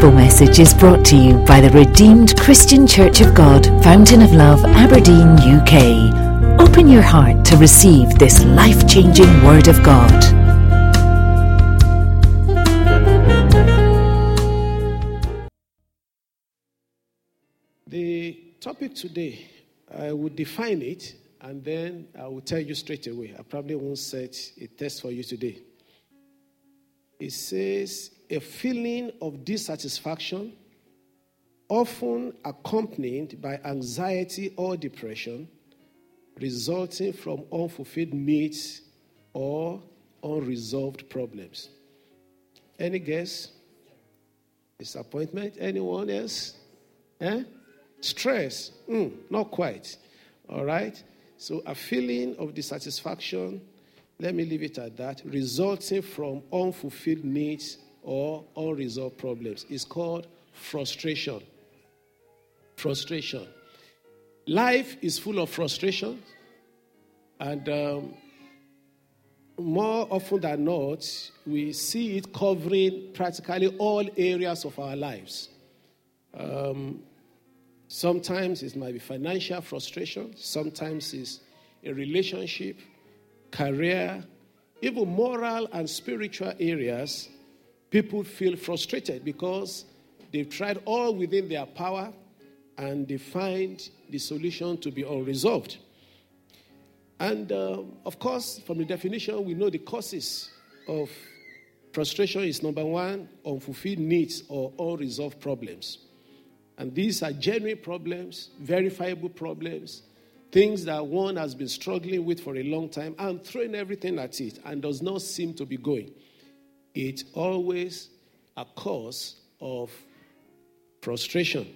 gospel message is brought to you by the Redeemed Christian Church of God, Fountain of Love, Aberdeen, UK. Open your heart to receive this life-changing Word of God. The topic today, I will define it, and then I will tell you straight away. I probably won't set a test for you today. It says, a feeling of dissatisfaction, often accompanied by anxiety or depression, resulting from unfulfilled needs or unresolved problems. Any guess? Disappointment? Anyone else? Stress? Not quite. All right? So a feeling of dissatisfaction, let me leave it at that, resulting from unfulfilled needs or unresolved problems. It's called frustration. Frustration. Life is full of frustration, and more often than not, we see it covering practically all areas of our lives. Sometimes it might be financial frustration, sometimes it's a relationship, career, even moral and spiritual areas. People feel frustrated because they've tried all within their power and they find the solution to be unresolved. And of course, from the definition, we know the causes of frustration is number one, unfulfilled needs or unresolved problems. And these are genuine problems, verifiable problems, things that one has been struggling with for a long time and throwing everything at it and does not seem to be going. It's always a cause of frustration.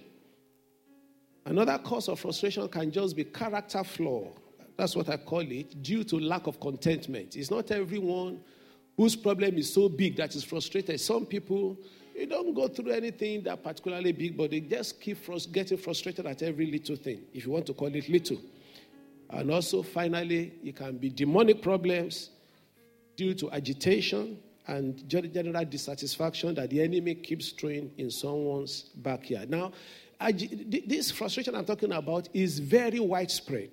Another cause of frustration can just be character flaw. That's what I call it, due to lack of contentment. It's not everyone whose problem is so big that is frustrated. Some people, you don't go through anything that particularly big, but they just keep getting frustrated at every little thing, if you want to call it little. And also, finally, it can be demonic problems due to agitation and general dissatisfaction that the enemy keeps throwing in someone's backyard. Now, this frustration I'm talking about is very widespread.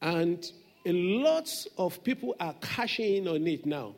And a lot of people are cashing in on it now.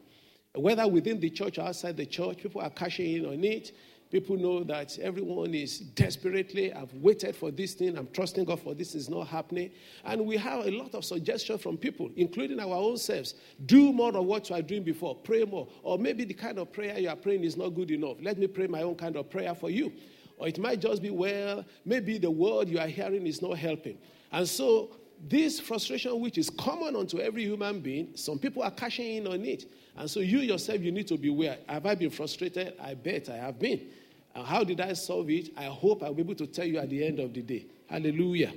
Whether within the church or outside the church, people are cashing in on it. People know that everyone is desperately, I've waited for this thing, I'm trusting God for this, it's not happening. And we have a lot of suggestions from people, including our own selves. Do more of what you are doing before, pray more. Or maybe the kind of prayer you are praying is not good enough. Let me pray my own kind of prayer for you. Or it might just be, well, maybe the word you are hearing is not helping. And so this frustration, which is common unto every human being, some people are cashing in on it. And so you yourself, you need to be aware. Have I been frustrated? I bet I have been. And how did I solve it? I hope I'll be able to tell you at the end of the day. Hallelujah.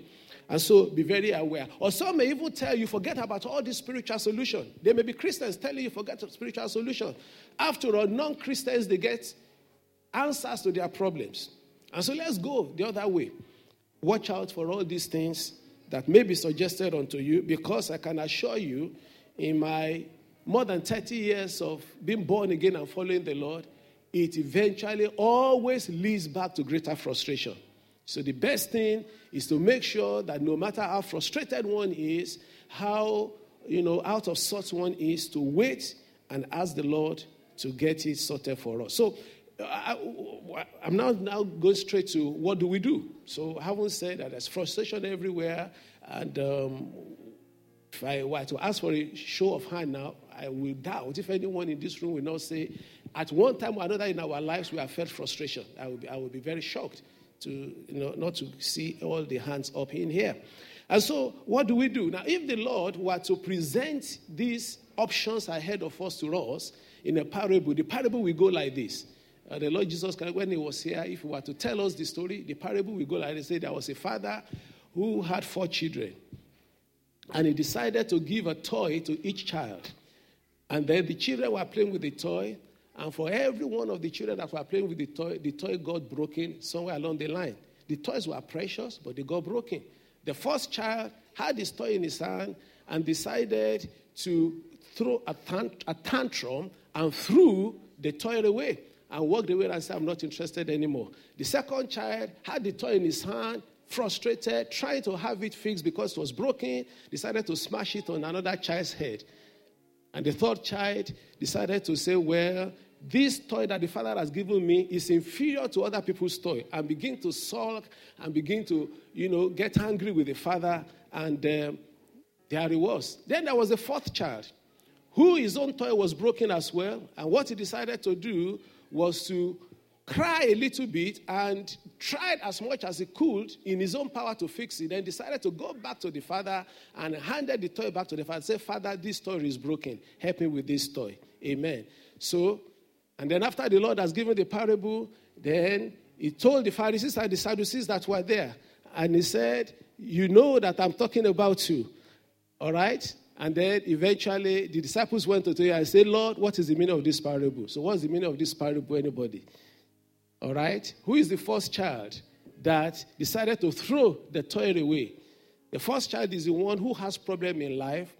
And so be very aware. Or some may even tell you, forget about all this spiritual solution. There may be Christians telling you, forget the spiritual solution. After all, non-Christians, they get answers to their problems. And so let's go the other way. Watch out for all these things that may be suggested unto you, because I can assure you, in my more than 30 years of being born again and following the Lord, it eventually always leads back to greater frustration. So the best thing is to make sure that no matter how frustrated one is, how, out of sorts one is, to wait and ask the Lord to get it sorted for us. So I'm now going straight to what do we do? So having said that, there's frustration everywhere, and if I were to ask for a show of hand now, I will doubt if anyone in this room will not say, at one time or another in our lives, we have felt frustration. I would be very shocked to not to see all the hands up in here. And so, what do we do? Now, if the Lord were to present these options ahead of us to us in a parable, the parable will go like this. The Lord Jesus Christ, when he was here, if he were to tell us the story, the parable will go like this. There was a father who had 4 children. And he decided to give a toy to each child. And then the children were playing with the toy. And for every one of the children that were playing with the toy got broken somewhere along the line. The toys were precious, but they got broken. The first child had his toy in his hand and decided to throw a tantrum and threw the toy away. and walked away and said, I'm not interested anymore. The second child had the toy in his hand, frustrated, trying to have it fixed because it was broken, decided to smash it on another child's head. And the third child decided to say, well, this toy that the father has given me is inferior to other people's toy, and begin to sulk and begin to, get angry with the father, and there he was. Then there was the fourth child, who his own toy was broken as well, and what he decided to do was to cry a little bit and tried as much as he could in his own power to fix it, then decided to go back to the father and handed the toy back to the father and said, Father, this toy is broken. Help me with this toy. Amen. So, and then after the Lord has given the parable, then he told the Pharisees and the Sadducees that were there, and he said, you know that I'm talking about you. All right? And then eventually the disciples went to him and said, Lord, what is the meaning of this parable? So what's the meaning of this parable, anybody? All right? Who is the first child that decided to throw the toy away? The first child is the one who has problem in life,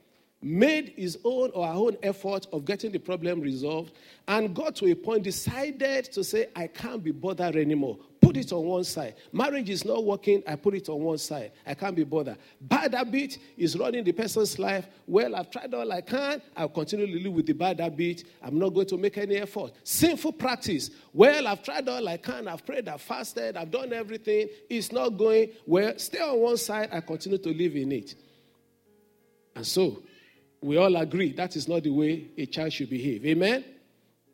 made his own or her own effort of getting the problem resolved, and got to a point, decided to say, I can't be bothered anymore. Put it on one side. Marriage is not working, I put it on one side. I can't be bothered. Bad habit is running the person's life. Well, I've tried all I can. I'll continue to live with the bad habit. I'm not going to make any effort. Sinful practice. Well, I've tried all I can. I've prayed, I've fasted, I've done everything. It's not going well. Stay on one side. I continue to live in it. And so, we all agree that is not the way a child should behave. Amen?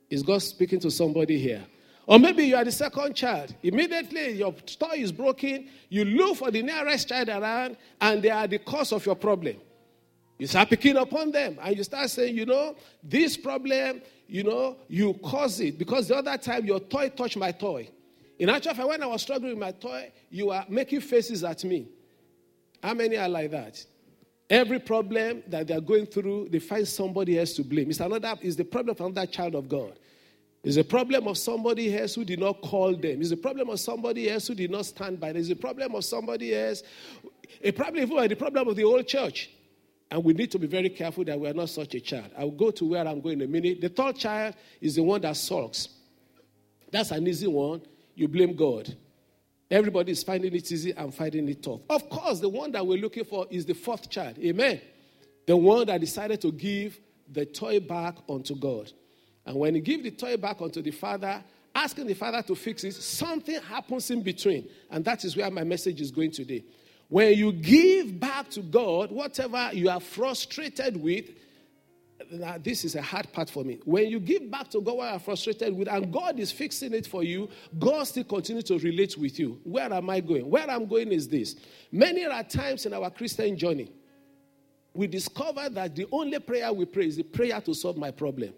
Is God speaking to somebody here? Or maybe you are the second child. Immediately your toy is broken, you look for the nearest child around, and they are the cause of your problem. You start picking upon them, and you start saying, this problem, you cause it. Because the other time, your toy touched my toy. In actual fact, when I was struggling with my toy, you were making faces at me. How many are like that? Every problem that they are going through, they find somebody else to blame. It's the problem of that child of God. It's a problem of somebody else who did not call them. It's a problem of somebody else who did not stand by them. It's a problem of somebody else. A problem, even the problem of the whole church. And we need to be very careful that we are not such a child. I will go to where I'm going in a minute. The third child is the one that sulks. That's an easy one. You blame God. Everybody is finding it easy and finding it tough. Of course, the one that we're looking for is the fourth child. Amen. The one that decided to give the toy back unto God. And when he gave the toy back unto the father, asking the father to fix it, something happens in between. And that is where my message is going today. When you give back to God, whatever you are frustrated with, now this is a hard part for me. When you give back to God what you are frustrated with, and God is fixing it for you, God still continues to relate with you. Where am I going? Where I'm going is this. Many are times in our Christian journey, we discover that the only prayer we pray is the prayer to solve my problem.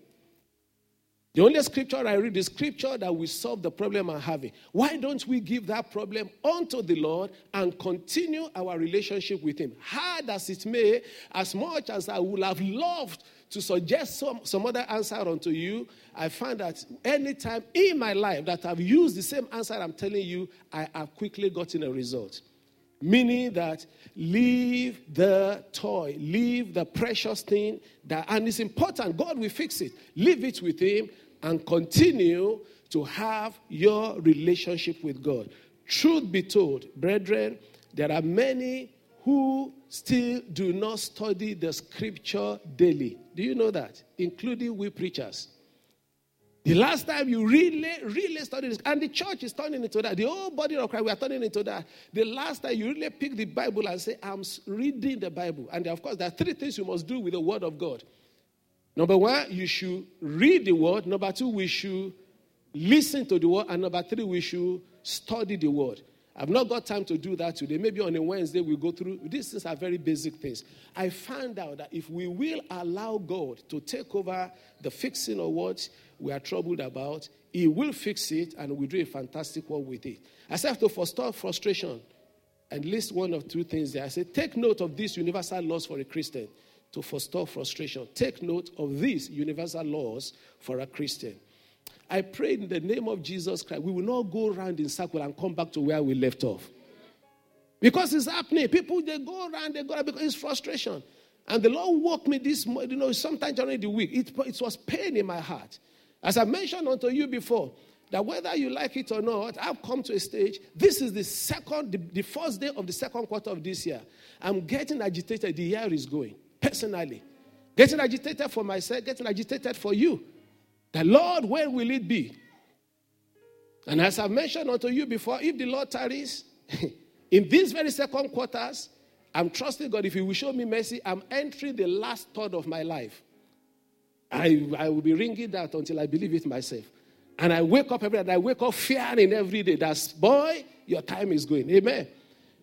The only scripture I read is scripture that will solve the problem I'm having. Why don't we give that problem unto the Lord and continue our relationship with him? Hard as it may, as much as I would have loved to suggest some other answer unto you, I find that any time in my life that I've used the same answer I'm telling you, I have quickly gotten a result. Meaning that leave the toy, leave the precious thing, and it's important. God will fix it. Leave it with him and continue to have your relationship with God. Truth be told, brethren, there are many who still do not study the scripture daily. Do you know that? Including we preachers. The last time you really studied this, and the church is turning into that. The whole body of Christ, we are turning into that. The last time you really pick the Bible and say, I'm reading the Bible. And of course, there are three things you must do with the Word of God. Number one, you should read the Word. Number two, we should listen to the Word. And number three, we should study the Word. I've not got time to do that today. Maybe on a Wednesday we'll go through. These things are very basic things. I found out that if we will allow God to take over the fixing of what we are troubled about, he will fix it and we'll do a fantastic work with it. I said to forestall frustration, at least one of two things there. I said, take note of these universal laws for a Christian to forestall frustration. Take note of these universal laws for a Christian. I pray in the name of Jesus Christ, we will not go around in circle and come back to where we left off. Because it's happening. People, they go around because it's frustration. And the Lord woke me this morning, sometime during the week. It was pain in my heart. As I mentioned unto you before, that whether you like it or not, I've come to a stage. This is the first day of the second quarter of this year. I'm getting agitated. The year is going, personally. Getting agitated for myself, getting agitated for you. The Lord, when will it be? And as I've mentioned unto you before, if the Lord tarries, in these very second quarters, I'm trusting God. If He will show me mercy, I'm entering the last third of my life. I will be ringing that until I believe it myself. And I wake up every day. I wake up fearing every day that, boy, your time is going. Amen.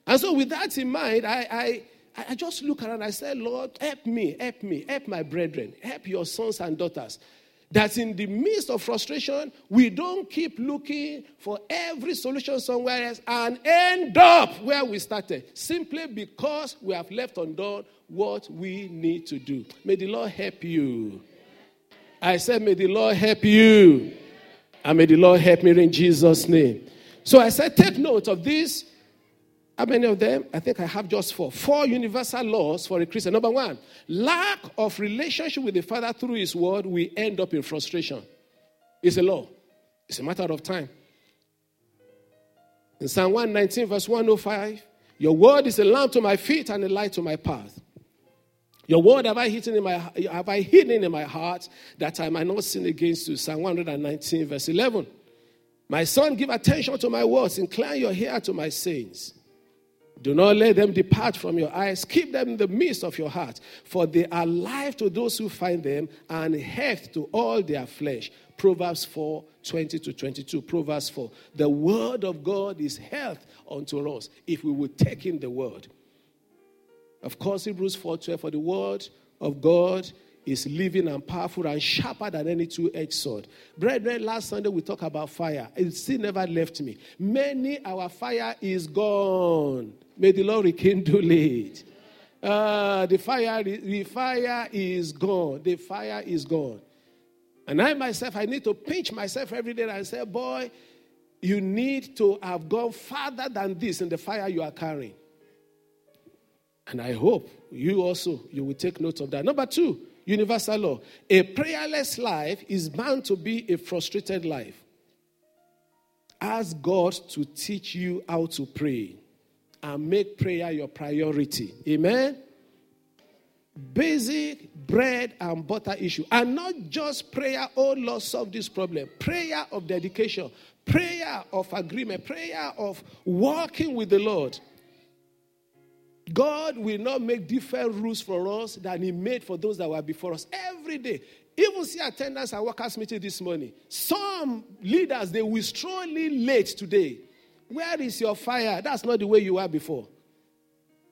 And so with that in mind, I just look around. I say, Lord, help me, help my brethren, help your sons and daughters. That in the midst of frustration, we don't keep looking for every solution somewhere else and end up where we started. Simply because we have left undone what we need to do. May the Lord help you. I said, may the Lord help you. And may the Lord help me in Jesus' name. So I said, take note of this. How many of them? I think I have just four. Four universal laws for a Christian. Number one, lack of relationship with the Father through His Word will end up in frustration. It's a law. It's a matter of time. In Psalm 119 verse 105, your word is a lamp to my feet and a light to my path. Your word have I hidden in my heart that I might not sin against you. Psalm 119 verse 11. My son, give attention to my words. Incline your ear to my sayings. Do not let them depart from your eyes. Keep them in the midst of your heart. For they are life to those who find them and health to all their flesh. Proverbs 4, 20 to 22. Proverbs 4. The word of God is health unto us if we will take in the word. Of course, Hebrews 4:12, for the word of God is living and powerful and sharper than any two-edged sword. Brethren, last Sunday we talked about fire. It still never left me. Many, our fire is gone. May the Lord rekindle it. The fire is gone. The fire is gone. And I myself, I need to pinch myself every day and say, boy, you need to have gone farther than this in the fire you are carrying. And I hope you will take note of that. Number two, universal law. A prayerless life is bound to be a frustrated life. Ask God to teach you how to pray and make prayer your priority. Amen? Basic bread and butter issue. And not just prayer, oh Lord, solve this problem. Prayer of dedication. Prayer of agreement. Prayer of walking with the Lord. God will not make different rules for us than He made for those that were before us every day. Even see attendance and workers' meeting this morning. Some leaders, they will strongly late today. Where is your fire? That's not the way you were before.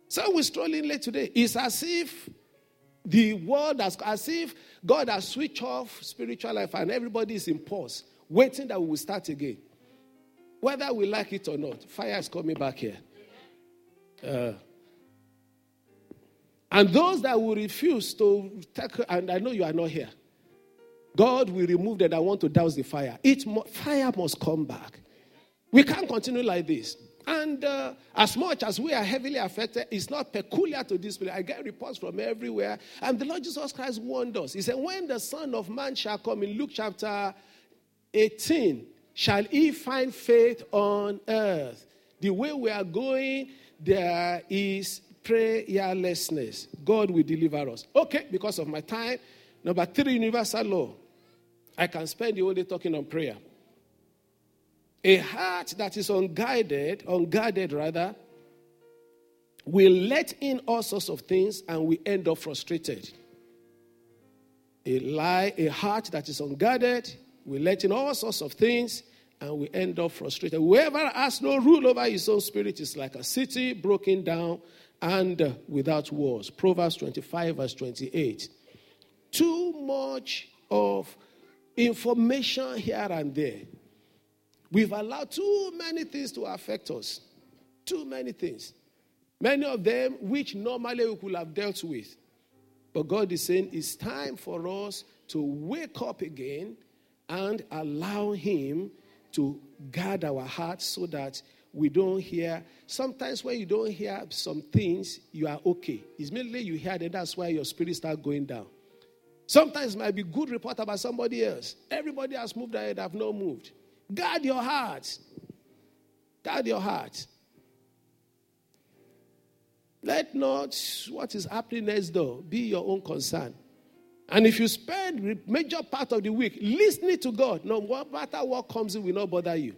Some will strongly late today. It's as if the world, as if God has switched off spiritual life and everybody is in pause, waiting that we will start again. Whether we like it or not, fire is coming back here. And those that will refuse to take, and I know you are not here, God will remove them that want to douse the fire. Fire must come back. We can't continue like this. And as much as we are heavily affected, it's not peculiar to this place. I get reports from everywhere. And the Lord Jesus Christ warned us. He said, when the Son of Man shall come, in Luke chapter 18, shall he find faith on earth? The way we are going, there is prayerlessness. God will deliver us. Okay, because of my time. Number three, universal law. I can spend the whole day talking on prayer. A heart that is unguarded, will let in all sorts of things and we end up frustrated. A heart that is unguarded will let in all sorts of things and we end up frustrated. Whoever has no rule over his own spirit is like a city broken down and without walls. Proverbs 25 verse 28. Too much of information here and there. We've allowed too many things to affect us. Too many things. Many of them which normally we could have dealt with. But God is saying it's time for us to wake up again and allow Him to guard our hearts so that we don't hear. Sometimes when you don't hear some things, you are okay. It's mainly you hear that, that's why your spirit starts going down. Sometimes it might be good report about somebody else. Everybody has moved ahead, I've not moved. Guard your heart. Guard your heart. Let not what is happening next door be your own concern. And if you spend the major part of the week listening to God, no matter what comes in will not bother you.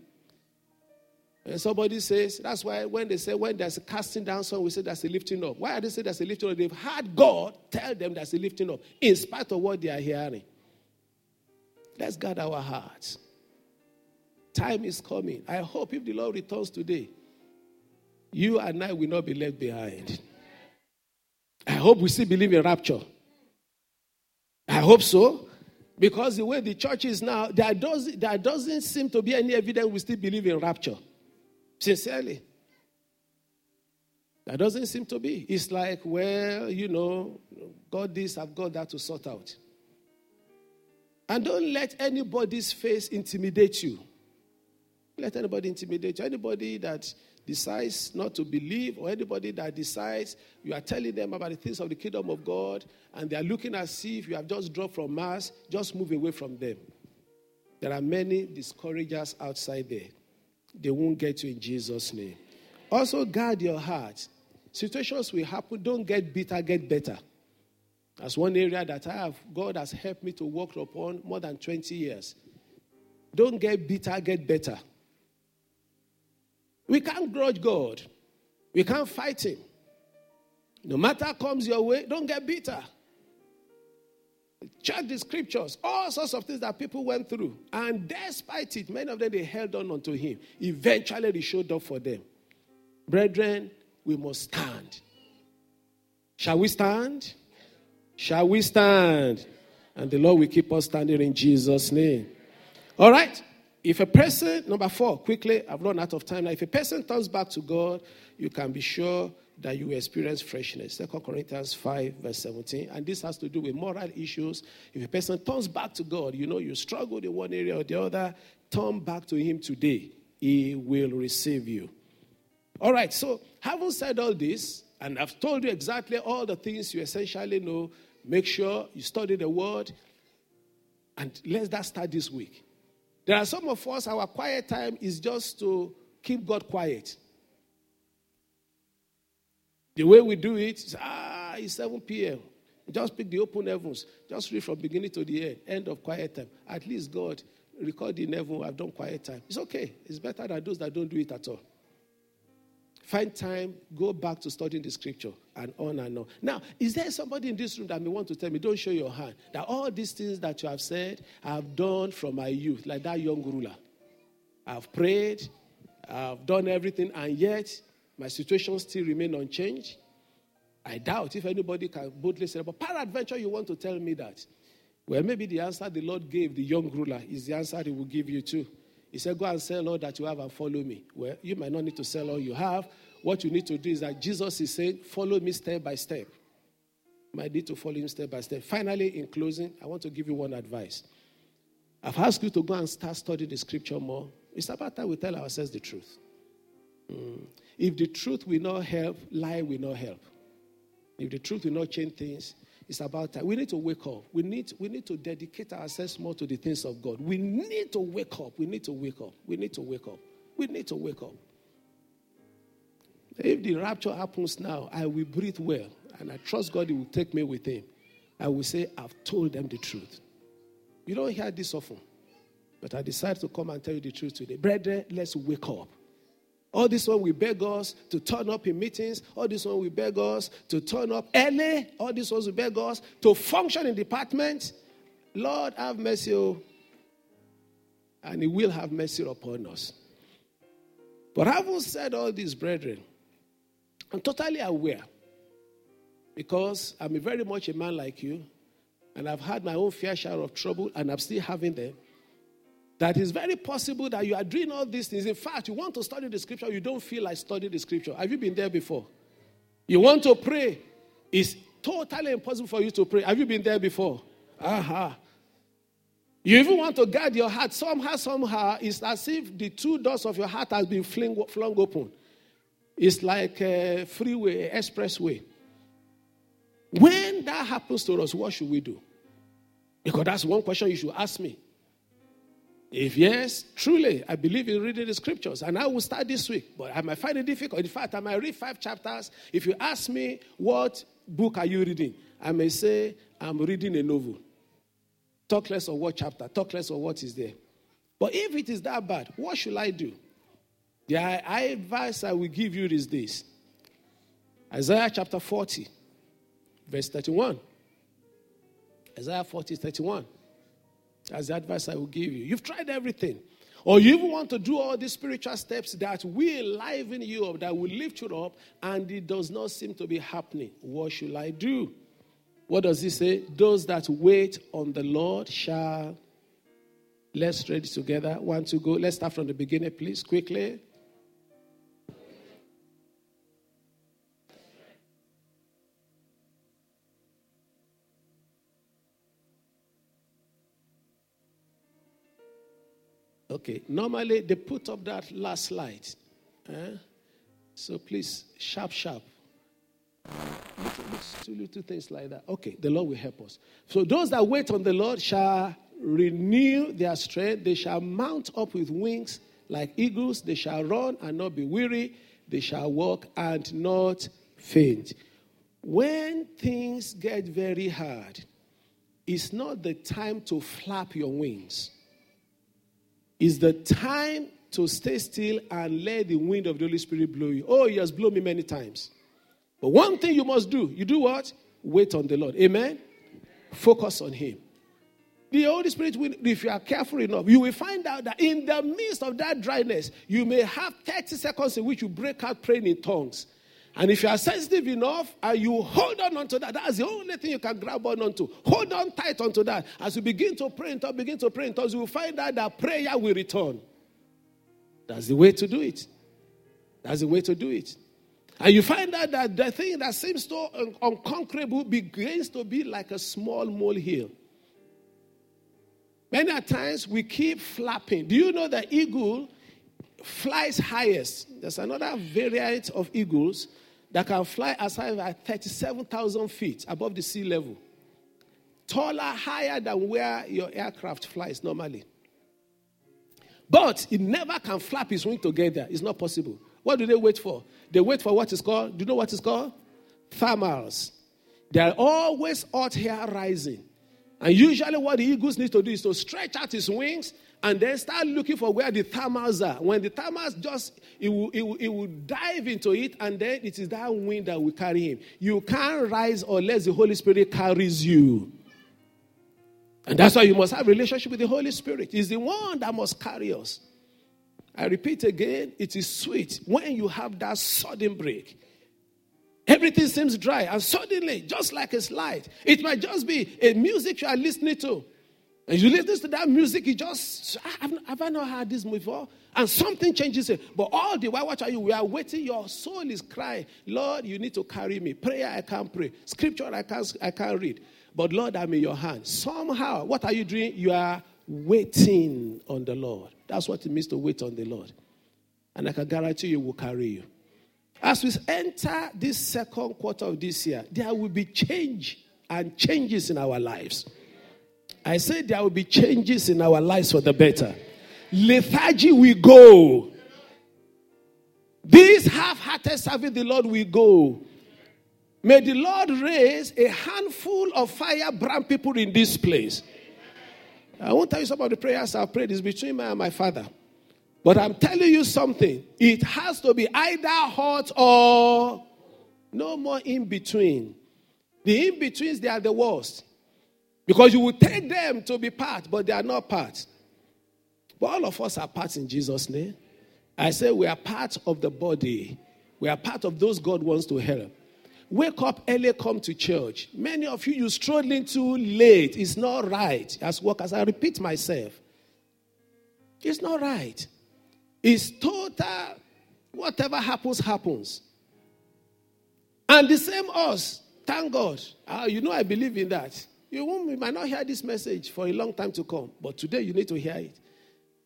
And somebody says, that's why when they say, when there's a casting down, some we say that's a lifting up. Why are they saying that's a lifting up? They've had God tell them that's a lifting up, in spite of what they are hearing. Let's guard our hearts. Time is coming. I hope if the Lord returns today, you and I will not be left behind. I hope we still believe in rapture. I hope so. Because the way the church is now, there doesn't seem to be any evidence we still believe in rapture. Sincerely. That doesn't seem to be. It's like, well, you know, got this, I've got that to sort out. And don't let anybody's face intimidate you. Don't let anybody intimidate you. Anybody that decides not to believe, or anybody that decides you are telling them about the things of the kingdom of God and they are looking as if you have just dropped from Mars, just move away from them. There are many discouragers outside there. They won't get you in Jesus' name. Also, guard your heart. Situations will happen. Don't get bitter, get better. That's one area that God has helped me to work upon more than 20 years. Don't get bitter, get better. We can't grudge God. We can't fight Him. No matter comes your way, don't get bitter. Check the scriptures, all sorts of things that people went through. And despite it, many of them, they held on unto Him. Eventually, He showed up for them. Brethren, we must stand. Shall we stand? Shall we stand? And the Lord will keep us standing in Jesus' name. All right? If a person, number 4, quickly, I've run out of time now. If a person turns back to God, you can be sure that you experience freshness. 2 Corinthians 5, verse 17. And this has to do with moral issues. If a person turns back to God, you know, you struggled in one area or the other, turn back to Him today. He will receive you. All right, so having said all this, and I've told you exactly all the things you essentially know, make sure you study the Word, and let that start this week. There are some of us, our quiet time is just to keep God quiet. The way we do it is, it's 7 p.m. Just pick the open heavens. Just read from beginning to the end. End of quiet time. At least God, record in heaven, I've done quiet time. It's okay. It's better than those that don't do it at all. Find time, go back to studying the scripture, and on and on. Now, is there somebody in this room that may want to tell me, don't show your hand, that all these things that you have said, I've done from my youth, like that young ruler. I've prayed, I've done everything, and yet my situation still remains unchanged? I doubt if anybody can boldly say, but peradventure you want to tell me that. Well, maybe the answer the Lord gave the young ruler is the answer He will give you too. He said, go and sell all that you have and follow me. Well, you might not need to sell all you have. What you need to do is that Jesus is saying, follow me step by step. You might need to follow Him step by step. Finally, in closing, I want to give you one advice. I've asked you to go and start studying the scripture more. It's about time we tell ourselves the truth. If the truth will not help, lie will not help. If the truth will not change things, it's about time. We need to wake up. We need to dedicate ourselves more to the things of God. We need to wake up. We need to wake up. If the rapture happens now, I will breathe well. And I trust God, He will take me with Him. I will say, I've told them the truth. You don't hear this often. But I decided to come and tell you the truth today. Brethren, let's wake up. All this one will beg us to turn up in meetings. All this one will beg us to turn up early. All this one will beg us to function in departments. Lord, have mercy. And He will have mercy upon us. But having said all this, brethren, I'm totally aware. Because I'm very much a man like you. And I've had my own fair share of trouble. And I'm still having them. That is very possible that you are doing all these things. In fact, you want to study the scripture, you don't feel like studying the scripture. Have you been there before? You want to pray. It's totally impossible for you to pray. Have you been there before? You even want to guard your heart. Somehow, it's as if the two doors of your heart has been flung open. It's like a freeway, expressway. When that happens to us, what should we do? Because that's one question you should ask me. If yes, truly, I believe in reading the scriptures, and I will start this week, but I might find it difficult. In fact, I might read 5 chapters. If you ask me, what book are you reading? I may say, I'm reading a novel. Talk less of what chapter, talk less of what is there. But if it is that bad, what should I do? The advice I will give you is this. Isaiah chapter 40, verse 31. Isaiah 40, 31. That's the advice I will give you. You've tried everything. Or you even want to do all these spiritual steps that will liven you up, that will lift you up, and it does not seem to be happening. What should I do? What does he say? Those that wait on the Lord shall... Let's read it together. 1, 2, go. Let's start from the beginning, please, quickly. Okay. Normally, they put up that last slide. So, please, sharp. Little things like that. Okay. The Lord will help us. So, those that wait on the Lord shall... renew their strength. They shall mount up with wings like eagles. They shall run and not be weary. They shall walk and not faint. When things get very hard, it's not the time to flap your wings. It's the time to stay still and let the wind of the Holy Spirit blow you. Oh, He has blown me many times. But one thing you must do, you do what? Wait on the Lord. Amen? Focus on Him. The Holy Spirit will, if you are careful enough, you will find out that in the midst of that dryness, you may have 30 seconds in which you break out praying in tongues. And if you are sensitive enough and you hold on onto that, that's the only thing you can grab on onto. Hold on tight onto that. As you begin to pray in tongues, you will find out that prayer will return. That's the way to do it. And you find out that the thing that seems so unconquerable begins to be like a small molehill. Many times we keep flapping. Do you know that eagle flies highest? There's another variant of eagles that can fly as high as 37,000 feet above the sea level. Taller, higher than where your aircraft flies normally. But it never can flap its wing together. It's not possible. What do they wait for? They wait for what is called, do you know what is called? Thermals. They are always out here rising. And usually what the eagles need to do is to stretch out his wings and then start looking for where the thermals are. When the thermals just, it will dive into it, and then it is that wind that will carry him. You can't rise unless the Holy Spirit carries you. And that's why you must have a relationship with the Holy Spirit. He's the one that must carry us. I repeat again, it is sweet when you have that sudden break. Everything seems dry, and suddenly, just like a slide, it might just be a music you are listening to. And you listen to that music, you just, have I not heard this before? And something changes it. But all the while, what are you? We are waiting. Your soul is crying, Lord, you need to carry me. Prayer, I can't pray. Scripture, I can't read. But Lord, I'm in your hand. Somehow, what are you doing? You are waiting on the Lord. That's what it means to wait on the Lord. And I can guarantee you, He will carry you. As we enter this second quarter of this year, there will be changes in our lives. I say there will be changes in our lives for the better. Lethargy will go. This half-hearted service, the Lord will go. May the Lord raise a handful of firebrand people in this place. I won't tell you some of the prayers I've prayed. It's between me and my father. But I'm telling you something. It has to be either hot or no more in between. The in-betweens, they are the worst. Because you will take them to be part, but they are not part. But all of us are part in Jesus' name. I say we are part of the body. We are part of those God wants to help. Wake up early, come to church. Many of you struggling too late. It's not right. As workers, I repeat myself. It's not right. It's total, whatever happens, happens. And the same us, thank God. I believe in that. You might not hear this message for a long time to come, but today you need to hear it.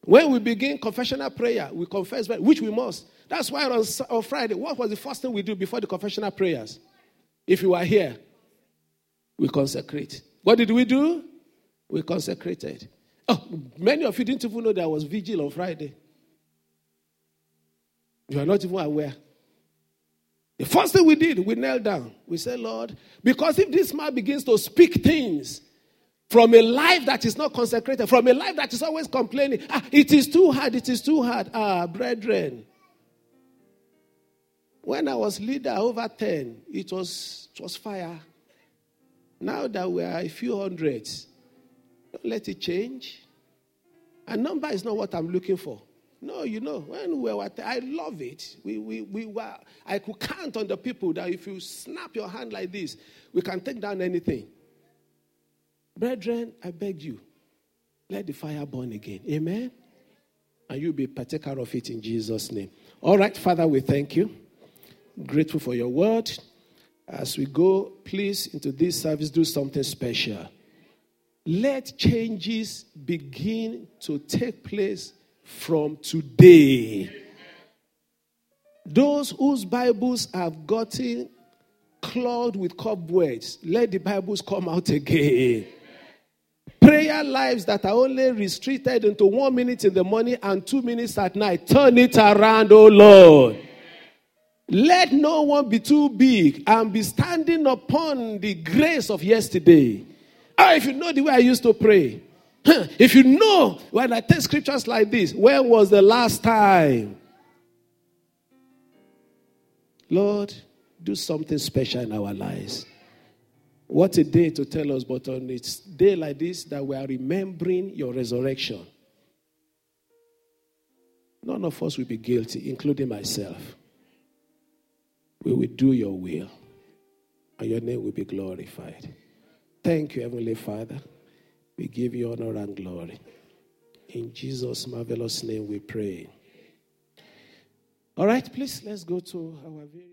When we begin confessional prayer, we confess, which we must. That's why on Friday, what was the first thing we do before the confessional prayers? If you are here, we consecrate. What did we do? We consecrated. Oh, many of you didn't even know there was vigil on Friday. You are not even aware. The first thing we did, we knelt down. We said, Lord, because if this man begins to speak things from a life that is not consecrated, from a life that is always complaining, it is too hard, it is too hard. Brethren, when I was leader over 10, it was fire. Now that we are a few hundreds, don't let it change. A number is not what I'm looking for. No, you know, when we were, I love it. We were. I could count on the people that if you snap your hand like this, we can take down anything. Brethren, I beg you, let the fire burn again. Amen? And you'll be partaker of it in Jesus' name. All right, Father, we thank you. Grateful for your word. As we go, please, into this service, do something special. Let changes begin to take place from today. Those whose Bibles have gotten clogged with cobwebs, let the Bibles come out again. Prayer lives that are only restricted into 1 minute in the morning and 2 minutes at night, turn it around, oh Lord. Let no one be too big and be standing upon the grace of yesterday. Oh, if you know the way I used to pray. If you know, when I take scriptures like this, when was the last time? Lord, do something special in our lives. What a day to tell us, but on a day like this, that we are remembering your resurrection. None of us will be guilty, including myself. We will do your will, and your name will be glorified. Thank you, Heavenly Father. We give you honor and glory. In Jesus' marvelous name we pray. All right, please, let's go to our video.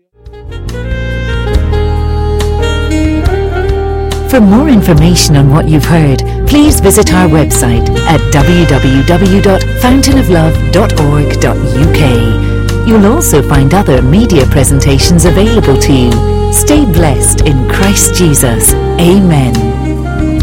For more information on what you've heard, please visit our website at www.fountainoflove.org.uk. You'll also find other media presentations available to you. Stay blessed in Christ Jesus. Amen.